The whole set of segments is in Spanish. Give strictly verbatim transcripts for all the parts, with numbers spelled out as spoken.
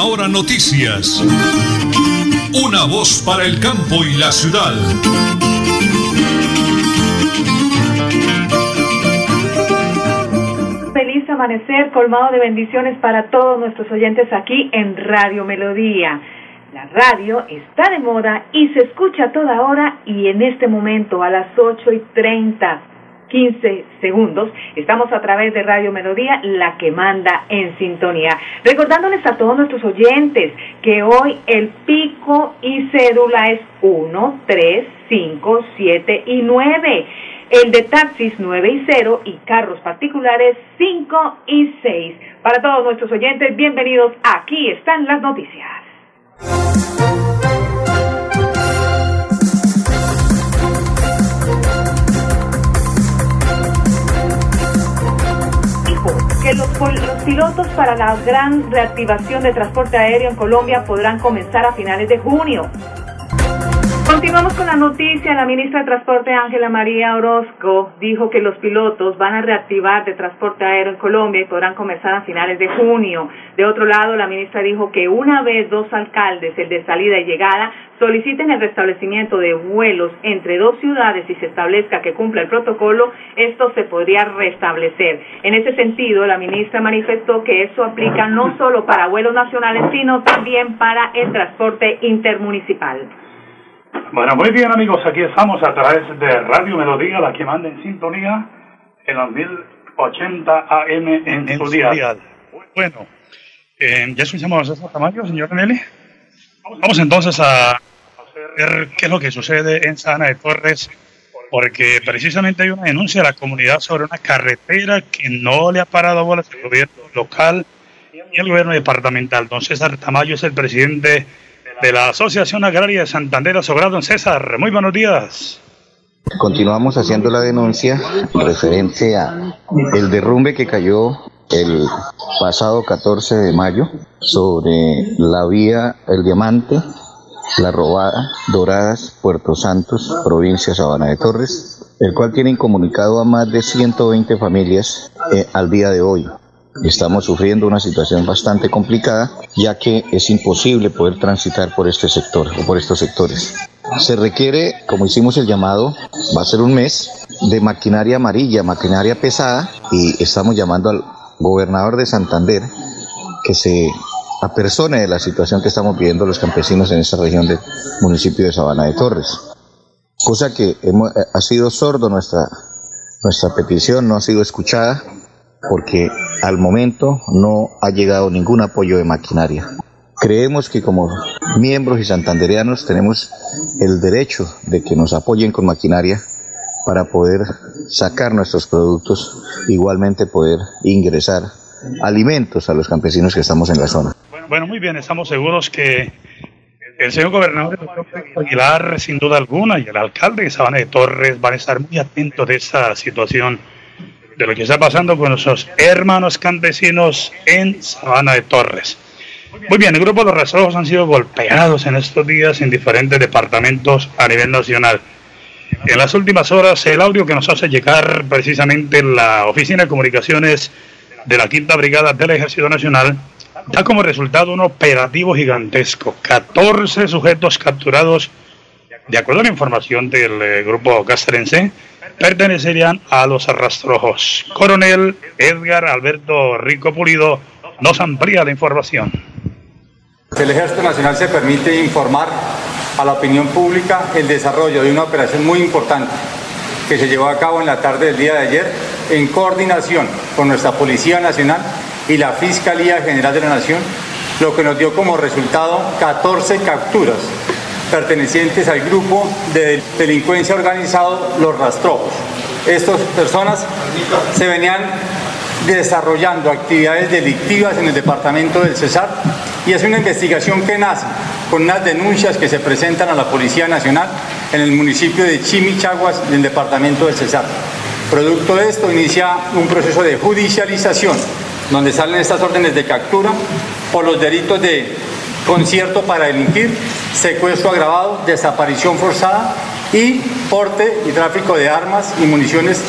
Última Hora Noticias. Una voz para el campo y la ciudad. Feliz amanecer, colmado de bendiciones para todos nuestros oyentes aquí en Radio Melodía. La radio está de moda y se escucha a toda hora, y en este momento a las ocho y treinta, quince segundos, estamos a través de Radio Melodía, la que manda en sintonía. Recordándoles a todos nuestros oyentes que hoy el pico y cédula es uno, tres, cinco, siete y nueve. El de taxis nueve y cero y carros particulares cinco y seis. Para todos nuestros oyentes, bienvenidos. Aquí están las noticias. Dijo que los, los pilotos para la gran reactivación de transporte aéreo en Colombia podrán comenzar a finales de junio. Continuamos con la noticia. La ministra de Transporte, Ángela María Orozco, dijo que los pilotos van a reactivar de transporte aéreo en Colombia y podrán comenzar a finales de junio. De otro lado, la ministra dijo que una vez dos alcaldes, el de salida y llegada, soliciten el restablecimiento de vuelos entre dos ciudades y se establezca que cumpla el protocolo, esto se podría restablecer. En ese sentido, la ministra manifestó que eso aplica no solo para vuelos nacionales, sino también para el transporte intermunicipal. Bueno, muy bien, amigos, aquí estamos a través de Radio Melodía, la que manda en sintonía, en los mil ochenta A M en, en Sudial. Sudial. Bueno, eh, ya escuchamos a César Tamayo, señor Nelly. Vamos entonces a ver qué es lo que sucede en Sabana de Torres, porque precisamente hay una denuncia de la comunidad sobre una carretera que no le ha parado bolas al gobierno local y al gobierno departamental. Don César Tamayo es el presidente de la Asociación Agraria de Santander Sobrado. Don César, muy buenos días. Continuamos haciendo la denuncia referente a el derrumbe que cayó el pasado catorce de mayo sobre la vía El Diamante, La Robada, Doradas, Puerto Santos, provincia Sabana de Torres, el cual tiene incomunicado a más de ciento veinte familias eh, al día de hoy. Estamos sufriendo una situación bastante complicada, ya que es imposible poder transitar por este sector o por estos sectores. Se requiere, como hicimos el llamado, va a ser un mes, de maquinaria amarilla, maquinaria pesada, y estamos llamando al gobernador de Santander que se apersone de la situación que estamos viviendo los campesinos en esta región del municipio de Sabana de Torres. Cosa que hemos, ha sido sordo nuestra, nuestra petición, no ha sido escuchada, porque al momento no ha llegado ningún apoyo de maquinaria. Creemos que como miembros y santandereanos tenemos el derecho de que nos apoyen con maquinaria para poder sacar nuestros productos, igualmente poder ingresar alimentos a los campesinos que estamos en la zona. Bueno, bueno, muy bien, estamos seguros que el señor gobernador Aguilar, sin duda alguna, y el alcalde de Sabana de Torres van a estar muy atentos de esta situación, de lo que está pasando con nuestros hermanos campesinos en Sabana de Torres. Muy bien, el grupo Los Rastrojos han sido golpeados en estos días en diferentes departamentos a nivel nacional. En las últimas horas, el audio que nos hace llegar precisamente la Oficina de Comunicaciones de la Quinta Brigada del Ejército Nacional da como resultado un operativo gigantesco. catorce sujetos capturados, de acuerdo a la información del eh, grupo castrense, pertenecerían a los Rastrojos. Coronel Edgar Alberto Rico Pulido nos amplía la información. El Ejército Nacional se permite informar a la opinión pública el desarrollo de una operación muy importante que se llevó a cabo en la tarde del día de ayer en coordinación con nuestra Policía Nacional y la Fiscalía General de la Nación, lo que nos dio como resultado catorce capturas. Pertenecientes al grupo de delincuencia organizado Los Rastrojos. Estas personas se venían desarrollando actividades delictivas en el departamento del Cesar y es una investigación que nace con unas denuncias que se presentan a la Policía Nacional en el municipio de Chimichaguas del departamento del Cesar. Producto de esto inicia un proceso de judicialización donde salen estas órdenes de captura por los delitos de concierto para delinquir, secuestro agravado, desaparición forzada y porte y tráfico de armas y municiones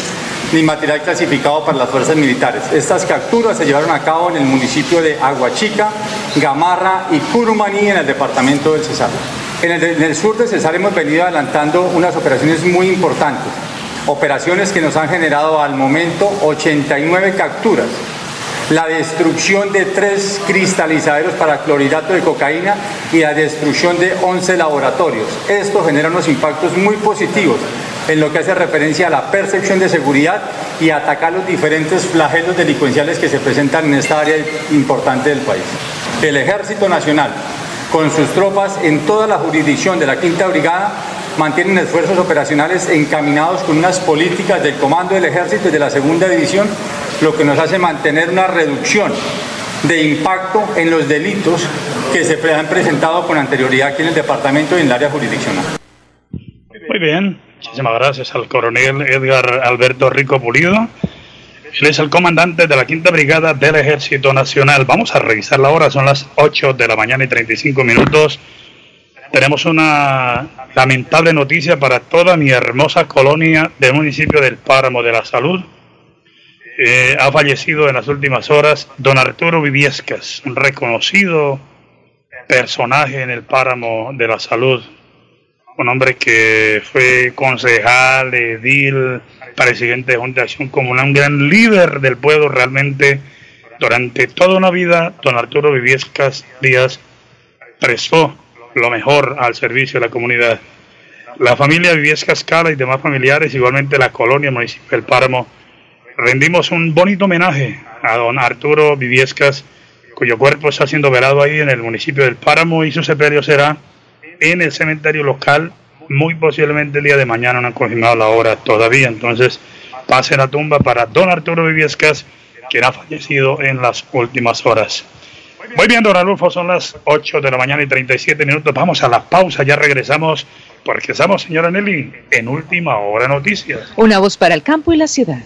ni material clasificado para las fuerzas militares. Estas capturas se llevaron a cabo en el municipio de Aguachica, Gamarra y Curumaní, en el departamento del Cesar. En el, en el sur de Cesar hemos venido adelantando unas operaciones muy importantes, operaciones que nos han generado al momento ochenta y nueve capturas, la destrucción de tres cristalizaderos para clorhidrato de cocaína y la destrucción de once laboratorios. Esto genera unos impactos muy positivos en lo que hace referencia a la percepción de seguridad y atacar los diferentes flagelos delincuenciales que se presentan en esta área importante del país. El Ejército Nacional, con sus tropas en toda la jurisdicción de la Quinta Brigada, mantienen esfuerzos operacionales encaminados con unas políticas del Comando del Ejército y de la Segunda División, lo que nos hace mantener una reducción de impacto en los delitos que se han presentado con anterioridad aquí en el departamento y en el área jurisdiccional. Muy bien, muchísimas gracias al coronel Edgar Alberto Rico Pulido. Él es el comandante de la Quinta Brigada del Ejército Nacional. Vamos a revisar la hora, son las ocho de la mañana y treinta y cinco minutos. Tenemos una lamentable noticia para toda mi hermosa colonia del municipio del Páramo de la Salud. Eh, ha fallecido en las últimas horas don Arturo Viviescas, un reconocido personaje en el Páramo de la Salud. Un hombre que fue concejal, edil, presidente de Junta de Acción Comunal, un gran líder del pueblo realmente. Durante toda una vida, don Arturo Viviescas Díaz prestó lo mejor al servicio de la comunidad. La familia Viviescas Cala y demás familiares, igualmente la colonia municipal del Páramo, rendimos un bonito homenaje a don Arturo Viviescas, cuyo cuerpo está siendo velado ahí en el municipio del Páramo, y su sepelio será en el cementerio local, muy posiblemente el día de mañana. No han confirmado la hora todavía, entonces pase la tumba para don Arturo Viviescas, quien ha fallecido en las últimas horas. Muy bien, don Arnulfo, son las ocho de la mañana y treinta y siete minutos. Vamos a la pausa, ya regresamos, porque estamos, señora Nelly, en Última Hora Noticias. Una voz para el campo y la ciudad.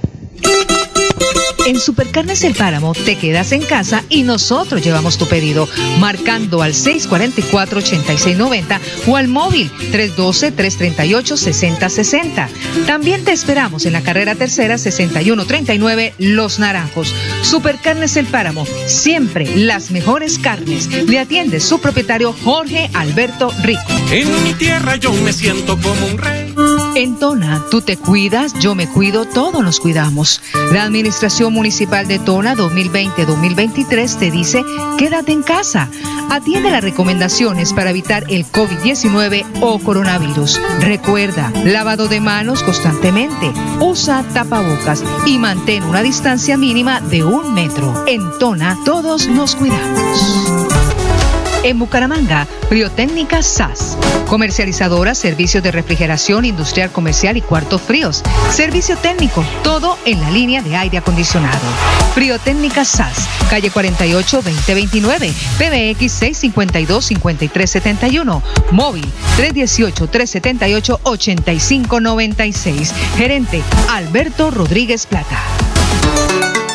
En Supercarnes El Páramo te quedas en casa y nosotros llevamos tu pedido, marcando al seis cuatro cuatro, ocho seis nueve cero o al móvil tres uno dos, tres tres ocho, seis cero seis cero. También te esperamos en la carrera tercera sesenta y uno treinta y nueve Los Naranjos. Supercarnes El Páramo, siempre las mejores carnes. Le atiende su propietario Jorge Alberto Rico. En mi tierra yo me siento como un rey. En Tona, tú te cuidas, yo me cuido, todos nos cuidamos. La Administración Municipal de Tona dos mil veinte dos mil veintitrés te dice, quédate en casa. Atiende las recomendaciones para evitar el COVID diecinueve o coronavirus. Recuerda, lavado de manos constantemente, usa tapabocas y mantén una distancia mínima de un metro. En Tona, todos nos cuidamos. En Bucaramanga, Friotécnica S A S, comercializadora, servicios de refrigeración industrial comercial y cuartos fríos, servicio técnico, todo en la línea de aire acondicionado. Friotécnica S A S, calle cuarenta y ocho, veinte veintinueve, P B X seis cinco dos, cinco tres siete uno, móvil tres uno ocho, tres siete ocho, ocho cinco nueve seis, gerente Alberto Rodríguez Plata.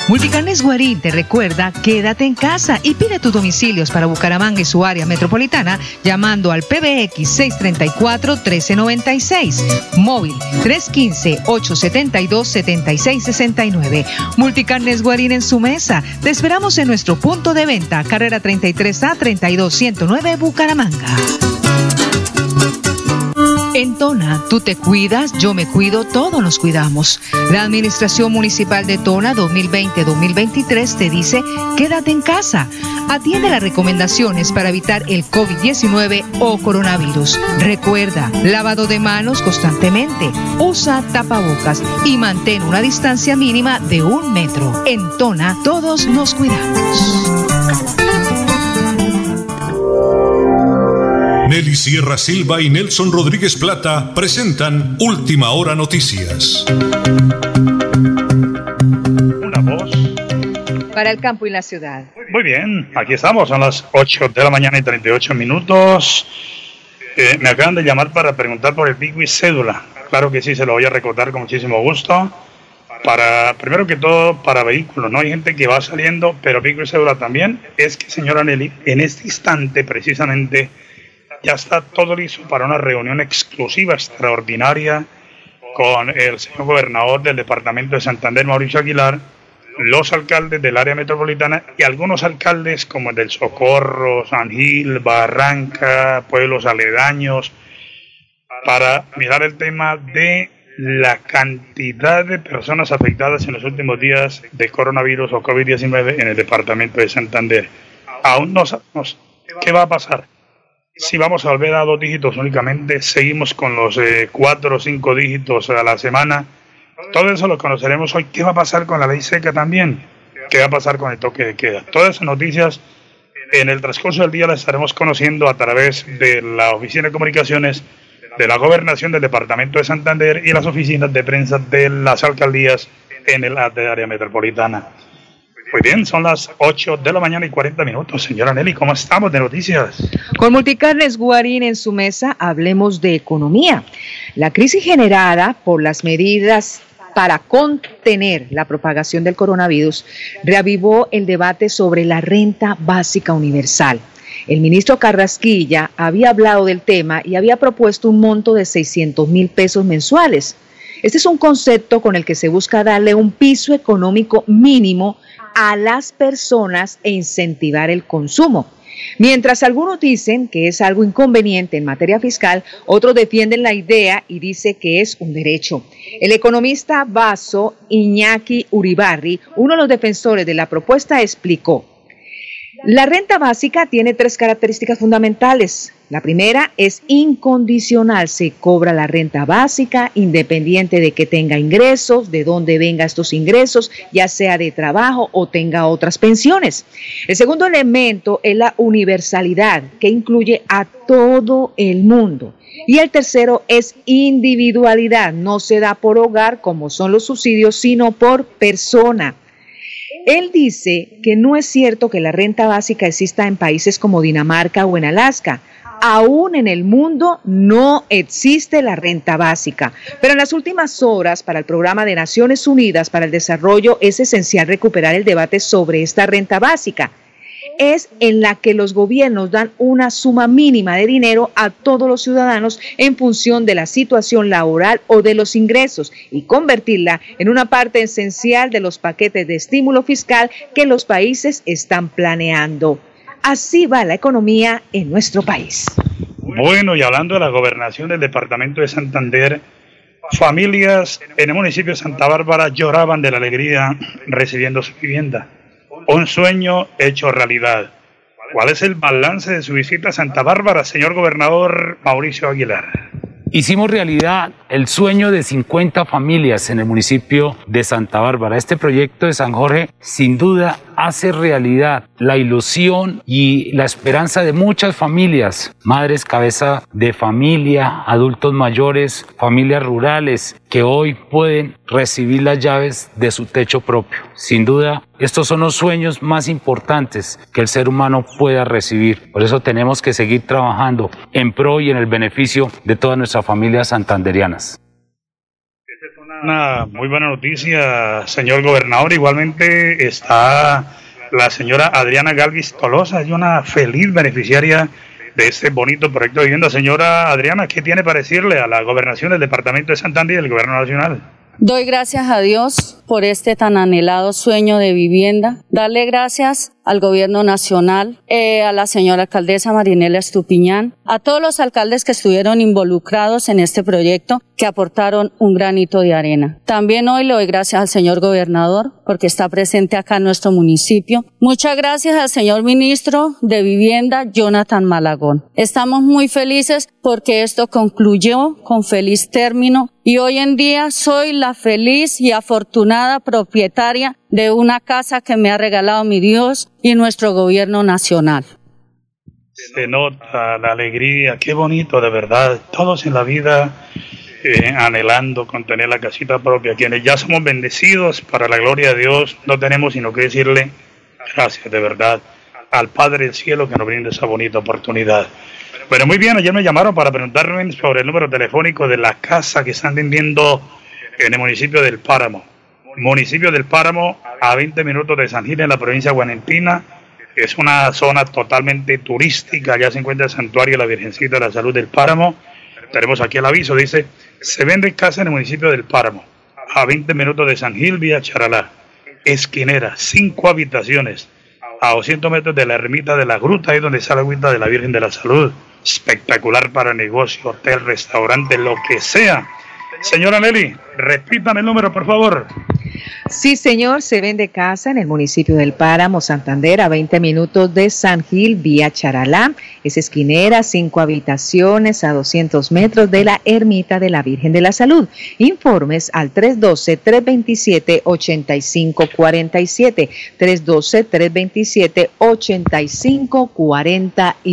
Multicarnes Guarín te recuerda, quédate en casa y pide tus domicilios para Bucaramanga y su área metropolitana llamando al P B X seis tres cuatro, uno tres nueve seis, móvil tres uno cinco, ocho siete dos, siete seis seis nueve. Multicarnes Guarín en su mesa. Te esperamos en nuestro punto de venta, carrera treinta y tres A, treinta y dos ciento nueve, Bucaramanga. En Tona, tú te cuidas, yo me cuido, todos nos cuidamos. La Administración Municipal de Tona dos mil veinte dos mil veintitrés te dice, quédate en casa. Atiende las recomendaciones para evitar el COVID diecinueve o coronavirus. Recuerda, lavado de manos constantemente, usa tapabocas y mantén una distancia mínima de un metro. En Tona, todos nos cuidamos. Nelly Sierra Silva y Nelson Rodríguez Plata presentan Última Hora Noticias. Una voz para el campo y la ciudad. Muy bien, aquí estamos, son las ocho de la mañana y treinta y ocho minutos. Eh, me acaban de llamar para preguntar por el pico y cédula. Claro que sí, se lo voy a recordar con muchísimo gusto. Para, primero que todo, para vehículos, ¿no? Hay gente que va saliendo, pero pico y cédula también. Es que, señora Nelly, en este instante, precisamente, ya está todo listo para una reunión exclusiva, extraordinaria, con el señor gobernador del departamento de Santander, Mauricio Aguilar, los alcaldes del área metropolitana y algunos alcaldes como el del Socorro, San Gil, Barranca, pueblos aledaños, para mirar el tema de la cantidad de personas afectadas en los últimos días de coronavirus o COVID diecinueve en el departamento de Santander. Aún no sabemos qué va a pasar. Si vamos a volver a dos dígitos únicamente, seguimos con los eh, cuatro o cinco dígitos a la semana. Todo eso lo conoceremos hoy. ¿Qué va a pasar con la ley seca también? ¿Qué va a pasar con el toque de queda? Todas esas noticias en el transcurso del día las estaremos conociendo a través de la Oficina de Comunicaciones de la Gobernación del Departamento de Santander y las oficinas de prensa de las alcaldías en el área metropolitana. Muy bien, son las ocho de la mañana y cuarenta minutos. Señora Nelly, ¿cómo estamos de noticias? Con Multicarnes Guarín en su mesa, hablemos de economía. La crisis generada por las medidas para contener la propagación del coronavirus reavivó el debate sobre la renta básica universal. El ministro Carrasquilla había hablado del tema y había propuesto un monto de seiscientos mil pesos mensuales. Este es un concepto con el que se busca darle un piso económico mínimo a las personas e incentivar el consumo. Mientras algunos dicen que es algo inconveniente en materia fiscal, otros defienden la idea y dicen que es un derecho. El economista Basso Iñaki Uribarri, uno de los defensores de la propuesta, explicó: la renta básica tiene tres características fundamentales. La primera es incondicional, se cobra la renta básica independiente de que tenga ingresos, de dónde venga estos ingresos, ya sea de trabajo o tenga otras pensiones. El segundo elemento es la universalidad, que incluye a todo el mundo. Y el tercero es individualidad, no se da por hogar como son los subsidios, sino por persona. Él dice que no es cierto que la renta básica exista en países como Dinamarca o en Alaska. Aún en el mundo no existe la renta básica, pero en las últimas horas para el programa de Naciones Unidas para el Desarrollo es esencial recuperar el debate sobre esta renta básica. Es en la que los gobiernos dan una suma mínima de dinero a todos los ciudadanos en función de la situación laboral o de los ingresos y convertirla en una parte esencial de los paquetes de estímulo fiscal que los países están planeando. Así va la economía en nuestro país. Bueno, y hablando de la gobernación del departamento de Santander, familias en el municipio de Santa Bárbara lloraban de la alegría recibiendo su vivienda. Un sueño hecho realidad. ¿Cuál es el balance de su visita a Santa Bárbara, señor gobernador Mauricio Aguilar? Hicimos realidad el sueño de cincuenta familias en el municipio de Santa Bárbara. Este proyecto de San Jorge sin duda hace realidad la ilusión y la esperanza de muchas familias, madres cabeza de familia, adultos mayores, familias rurales que hoy pueden recibir las llaves de su techo propio. Sin duda, estos son los sueños más importantes que el ser humano pueda recibir. Por eso tenemos que seguir trabajando en pro y en el beneficio de todas nuestras familias santanderianas. Una muy buena noticia, señor gobernador. Igualmente está la señora Adriana Galvis Tolosa, es una feliz beneficiaria de este bonito proyecto de vivienda. Señora Adriana, ¿qué tiene para decirle a la gobernación del departamento de Santander y del gobierno nacional? Doy gracias a Dios por este tan anhelado sueño de vivienda. Darle gracias al gobierno nacional, eh, a la señora alcaldesa Marinela Estupiñán, a todos los alcaldes que estuvieron involucrados en este proyecto, que aportaron un granito de arena. También hoy le doy gracias al señor gobernador, porque está presente acá en nuestro municipio. Muchas gracias al señor ministro de Vivienda, Jonathan Malagón. Estamos muy felices porque esto concluyó con feliz término y hoy en día soy la feliz y afortunada propietaria de una casa que me ha regalado mi Dios y nuestro gobierno nacional. Se nota la alegría, qué bonito de verdad, todos en la vida eh, anhelando con tener la casita propia. Quienes ya somos bendecidos, para la gloria de Dios, no tenemos sino que decirle gracias de verdad al Padre del Cielo que nos brinda esa bonita oportunidad. Pero muy bien, ayer me llamaron para preguntarme sobre el número telefónico de la casa que están vendiendo en el municipio del Páramo. Municipio del Páramo, a veinte minutos de San Gil, en la provincia guanentina. Es una zona totalmente turística. Allá se encuentra el santuario de la Virgencita de la Salud del Páramo. Tenemos aquí el aviso, dice: Se venden casas en el municipio del Páramo, a veinte minutos de San Gil, vía Charalá, esquinera, cinco habitaciones, a doscientos metros de la ermita de la Gruta, ahí donde está la gruta de la Virgen de la Salud. Espectacular para negocio, hotel, restaurante, lo que sea. Señora Nelly, repítame el número, por favor. Sí, señor, se vende casa en el municipio del Páramo, Santander, a veinte minutos de San Gil, vía Charalá. Es esquinera, cinco habitaciones, a doscientos metros de la ermita de la Virgen de la Salud. Informes al tres uno dos, tres dos siete, ocho cinco cuatro siete, tres uno dos, tres dos siete, ocho cinco cuatro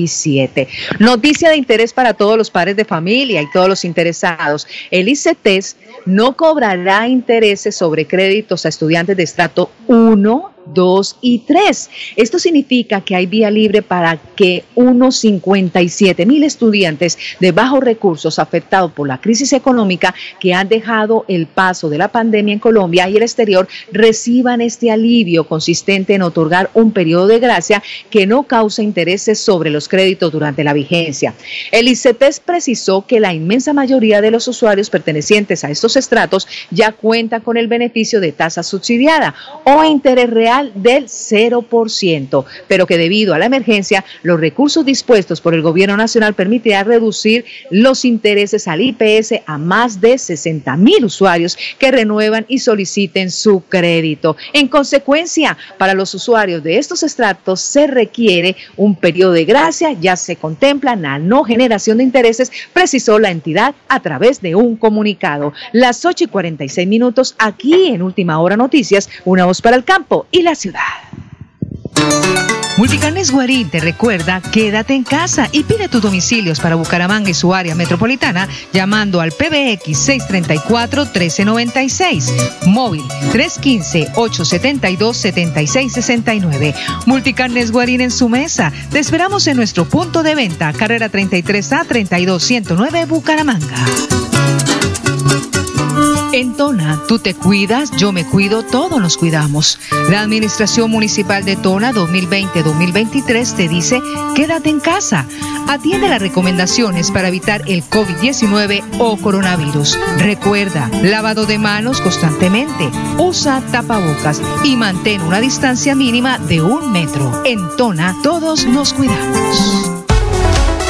siete. Noticia de interés para todos los padres de familia y todos los interesados. El I C T E S no cobrará intereses sobre créditos a estudiantes de estrato uno, dos y tres. Esto significa que hay vía libre para que unos cincuenta y siete mil estudiantes de bajos recursos afectados por la crisis económica que han dejado el paso de la pandemia en Colombia y el exterior reciban este alivio consistente en otorgar un periodo de gracia que no cause intereses sobre los créditos durante la vigencia. El I C T E S precisó que la inmensa mayoría de los usuarios pertenecientes a estos estratos ya cuentan con el beneficio de tasa subsidiada o interés real del cero por ciento, pero que debido a la emergencia, los recursos dispuestos por el gobierno nacional permitirá reducir los intereses al I P S a más de sesenta mil usuarios que renuevan y soliciten su crédito. En consecuencia, para los usuarios de estos estratos se requiere un periodo de gracia, ya se contempla la no generación de intereses, precisó la entidad a través de un comunicado. Las ocho y cuarenta y seis minutos, aquí en Última Hora Noticias, una voz para el campo y la ciudad. Multicarnes Guarín te recuerda, quédate en casa y pide tus domicilios para Bucaramanga y su área metropolitana llamando al P B X seis tres cuatro, uno tres nueve seis, móvil tres uno cinco, ocho siete dos, siete seis seis nueve. Multicarnes Guarín en su mesa, te esperamos en nuestro punto de venta, carrera treinta y tres A, treinta y dos ciento nueve, Bucaramanga. En Tona, tú te cuidas, yo me cuido, todos nos cuidamos. La Administración Municipal de Tona dos mil veinte dos mil veintitrés te dice, quédate en casa. Atiende las recomendaciones para evitar el COVID diecinueve o coronavirus. Recuerda, lavado de manos constantemente, usa tapabocas y mantén una distancia mínima de un metro. En Tona, todos nos cuidamos.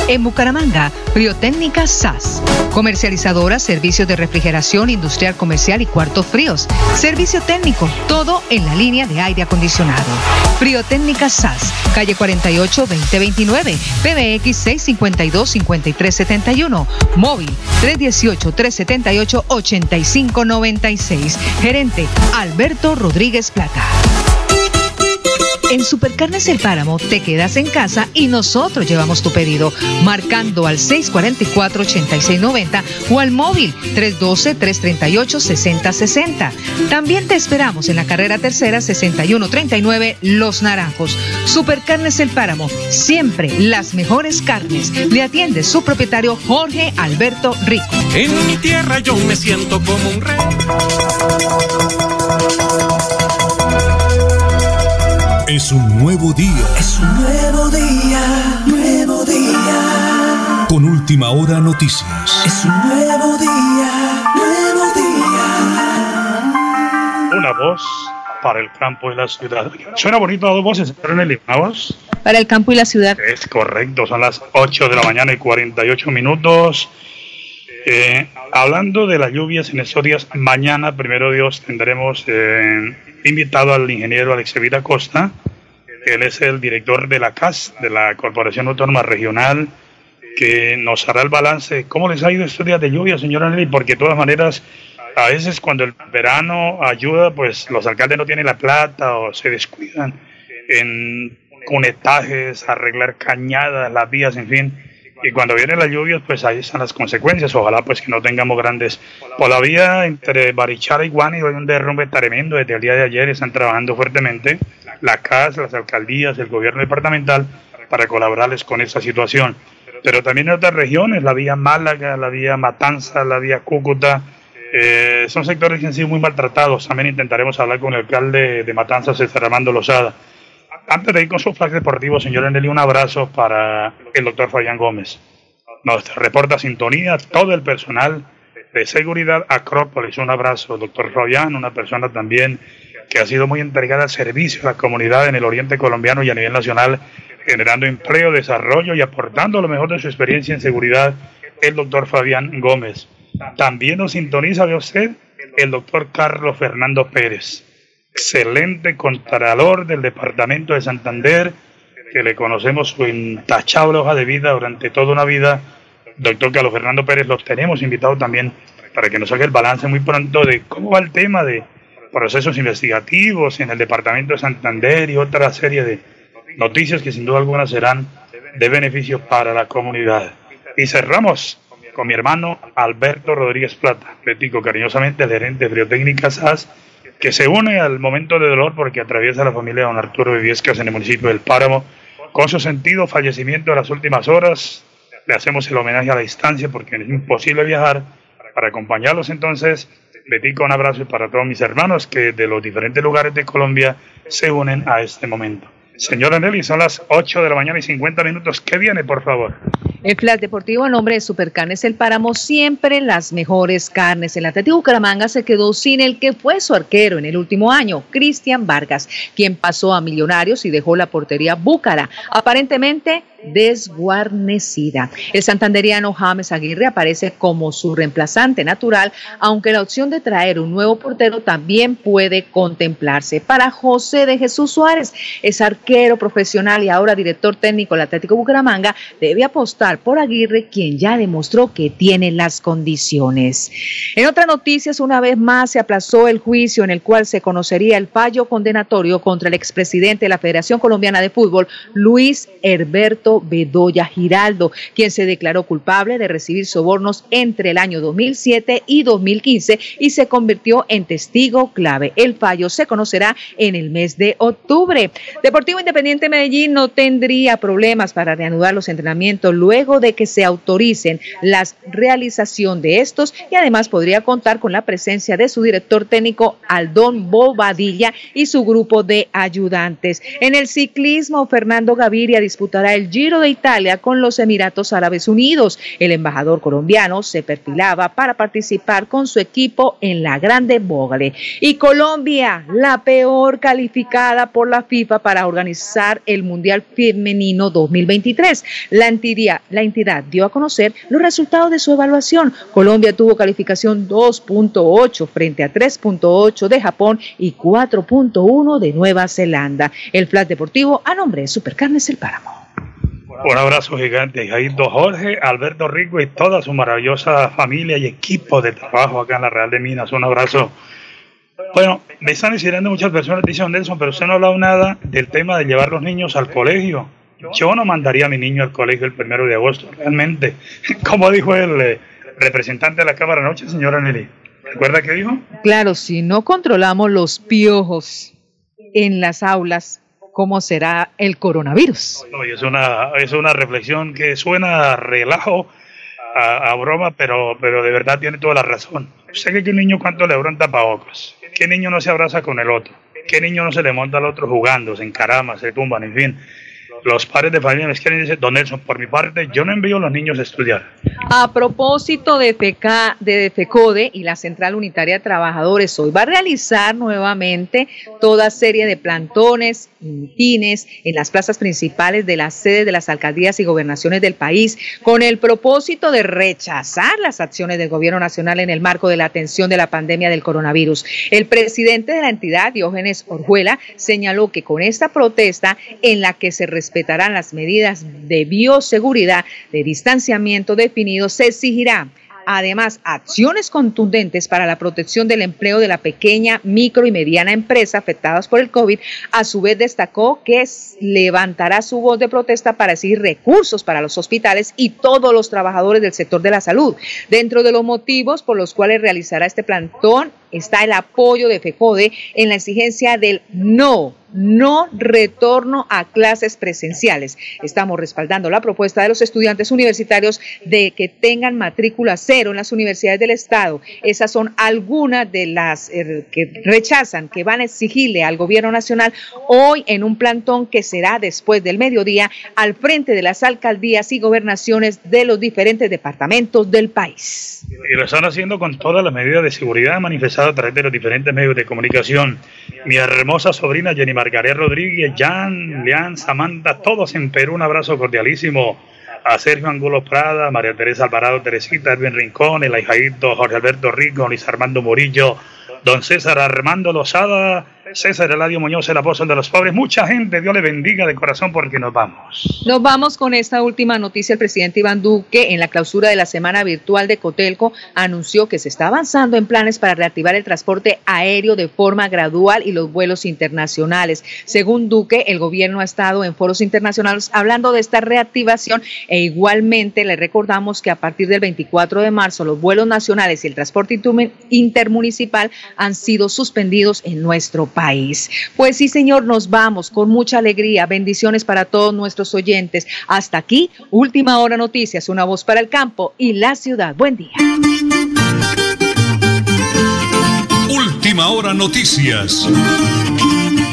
En Bucaramanga, Friotécnica S A S, comercializadora, servicios de refrigeración industrial comercial y cuartos fríos, servicio técnico, todo en la línea de aire acondicionado. Friotécnica S A S, calle cuarenta y ocho, veinte veintinueve, P B X seis cinco dos, cinco tres siete uno, móvil tres uno ocho, tres siete ocho, ocho cinco nueve seis, gerente Alberto Rodríguez Plata. En Supercarnes El Páramo te quedas en casa y nosotros llevamos tu pedido, marcando al seis cuatro cuatro, ocho seis nueve cero o al móvil tres uno dos, tres tres ocho, seis cero seis cero. También te esperamos en la carrera tercera sesenta y uno treinta y nueve, Los Naranjos. Supercarnes El Páramo, siempre las mejores carnes. Le atiende su propietario Jorge Alberto Rico. En mi tierra yo me siento como un rey. Es un nuevo día. Es un nuevo día, nuevo día. Con Última Hora Noticias. Es un nuevo día, nuevo día. Una voz para el campo y la ciudad. Suena bonito a dos voces, pero en el una voz para el campo y la ciudad. Es correcto, son las ocho de la mañana y cuarenta y ocho minutos. Eh, hablando de las lluvias en estos días, mañana, primero Dios, tendremos eh, invitado al ingeniero Alexevira Costa. Él es el director de la C A S, de la Corporación Autónoma Regional, que nos hará el balance. ¿Cómo les ha ido estos días de lluvia, señora Nelly? Porque de todas maneras, a veces cuando el verano ayuda, pues los alcaldes no tienen la plata o se descuidan en cunetajes, arreglar cañadas, las vías, en fin. Y cuando vienen las lluvias, pues ahí están las consecuencias. Ojalá pues que no tengamos grandes. Por la vía entre Barichara y Guánigo hay un derrumbe tremendo desde el día de ayer. Están trabajando fuertemente la C A S, las alcaldías, el gobierno departamental para colaborarles con esta situación. Pero también en otras regiones, la vía Málaga, la vía Matanza, la vía Cúcuta, eh, son sectores que han sido muy maltratados. También intentaremos hablar con el alcalde de Matanza, César Armando Lozada. Antes de ir con su flash deportivo, señor Nelly, un abrazo para el doctor Fabián Gómez. Nos reporta sintonía todo el personal de Seguridad Acrópolis. Un abrazo, doctor Fabián, una persona también que ha sido muy entregada al servicio a la comunidad en el oriente colombiano y a nivel nacional, generando empleo, desarrollo y aportando lo mejor de su experiencia en seguridad, el doctor Fabián Gómez. También nos sintoniza, ve usted, el doctor Carlos Fernando Pérez, excelente contralor del departamento de Santander, que le conocemos su intachable hoja de vida durante toda una vida. Doctor Carlos Fernando Pérez, los tenemos invitados también para que nos haga el balance muy pronto de cómo va el tema de procesos investigativos en el departamento de Santander y otra serie de noticias que sin duda alguna serán de beneficio para la comunidad. Y cerramos con mi hermano Alberto Rodríguez Plata, platico cariñosamente el gerente de Friotécnica S A S, que se une al momento de dolor porque atraviesa la familia de don Arturo Viviescas en el municipio del Páramo, con su sentido fallecimiento en las últimas horas. Le hacemos el homenaje a la distancia porque es imposible viajar para acompañarlos. Entonces, Betico, un abrazo, y para todos mis hermanos que de los diferentes lugares de Colombia se unen a este momento. Señora Nelly, son las ocho de la mañana y cincuenta minutos. ¿Qué viene, por favor? El Flash Deportivo a nombre de Supercarnes El Páramo, siempre las mejores carnes. El Atlético Bucaramanga se quedó sin el que fue su arquero en el último año, Cristian Vargas, quien pasó a Millonarios y dejó la portería búcara, aparentemente desguarnecida. El santanderiano James Aguirre aparece como su reemplazante natural, aunque la opción de traer un nuevo portero también puede contemplarse. Para José de Jesús Suárez, es arquero profesional y ahora director técnico del Atlético Bucaramanga, debe apostar por Aguirre, quien ya demostró que tiene las condiciones. En otras noticias, una vez más se aplazó el juicio en el cual se conocería el fallo condenatorio contra el expresidente de la Federación Colombiana de Fútbol, Luis Herberto Bedoya Giraldo, quien se declaró culpable de recibir sobornos entre el año dos mil siete y dos mil quince y se convirtió en testigo clave. El fallo se conocerá en el mes de octubre. Deportivo Independiente Medellín no tendría problemas para reanudar los entrenamientos luego de que se autoricen la realización de estos, y además podría contar con la presencia de su director técnico Aldón Bobadilla y su grupo de ayudantes. En el ciclismo, Fernando Gaviria disputará el Giro de Italia con los Emiratos Árabes Unidos. El embajador colombiano se perfilaba para participar con su equipo en la Grande Bogle. Y Colombia, la peor calificada por la FIFA para organizar el Mundial Femenino dos mil veintitrés. La entidad, la entidad dio a conocer los resultados de su evaluación. Colombia tuvo calificación dos punto ocho frente a tres punto ocho de Japón y cuatro punto uno de Nueva Zelanda. El Flash Deportivo a nombre de Supercarnes El Páramo. Un abrazo gigante a Jair Don Jorge, Alberto Rico y toda su maravillosa familia y equipo de trabajo acá en la Real de Minas. Un abrazo. Bueno, me están insinuando muchas personas, dice don Nelson, pero usted no ha hablado nada del tema de llevar los niños al colegio. Yo no mandaría a mi niño al colegio el primero de agosto, realmente. Como dijo el eh, representante de la Cámara anoche, señora Nelly. ¿Recuerda qué dijo? Claro, si no controlamos los piojos en las aulas, ¿cómo será el coronavirus? No, es una, es una reflexión que suena a relajo, a, a broma, pero, pero de verdad tiene toda la razón. Sé que un niño cuánto le abran tapabocas, qué niño no se abraza con el otro, qué niño no se le monta al otro jugando, se encarama, se tumban, en fin. Los padres de familia me quieren decir, don Nelson, por mi parte, yo no envío a los niños a estudiar. A propósito de, F K, de FECODE y la Central Unitaria de Trabajadores, hoy va a realizar nuevamente toda serie de plantones, mítines en las plazas principales de las sedes de las alcaldías y gobernaciones del país, con el propósito de rechazar las acciones del gobierno nacional en el marco de la atención de la pandemia del coronavirus. El presidente de la entidad, Diógenes Orjuela, señaló que con esta protesta, en la que se respetarán las medidas de bioseguridad, de distanciamiento definido, se exigirá además acciones contundentes para la protección del empleo de la pequeña, micro y mediana empresa afectadas por el COVID. A su vez destacó que levantará su voz de protesta para exigir recursos para los hospitales y todos los trabajadores del sector de la salud. Dentro de los motivos por los cuales realizará este plantón está el apoyo de FECODE en la exigencia del no, no retorno a clases presenciales. Estamos respaldando la propuesta de los estudiantes universitarios de que tengan matrícula cero en las universidades del Estado. Esas son algunas de las eh, que rechazan, que van a exigirle al gobierno nacional hoy en un plantón que será después del mediodía al frente de las alcaldías y gobernaciones de los diferentes departamentos del país. Y lo están haciendo con todas las medidas de seguridad manifestadas a través de los diferentes medios de comunicación. Mi hermosa sobrina Jenny Margarita Rodríguez, Jan, Leán, Samantha, todos en Perú, un abrazo cordialísimo a Sergio Angulo Prada, María Teresa Alvarado, Teresita, Edwin Rincón, el ahijadito Jorge Alberto Rico, Luis Armando Murillo, don César Armando Lozada, César Eladio Muñoz, el apóstol de los pobres. Mucha gente, Dios le bendiga de corazón, porque nos vamos. Nos vamos con esta última noticia. El presidente Iván Duque, en la clausura de la semana virtual de Cotelco, anunció que se está avanzando en planes para reactivar el transporte aéreo de forma gradual y los vuelos internacionales. Según Duque, el gobierno ha estado en foros internacionales hablando de esta reactivación e igualmente le recordamos que a partir del veinticuatro de marzo los vuelos nacionales y el transporte intermunicipal han sido suspendidos en nuestro país. país. Pues sí, señor, nos vamos con mucha alegría. Bendiciones para todos nuestros oyentes. Hasta aquí, Última Hora Noticias, una voz para el campo y la ciudad. Buen día. Última Hora Noticias,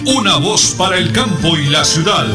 una voz para el campo y la ciudad.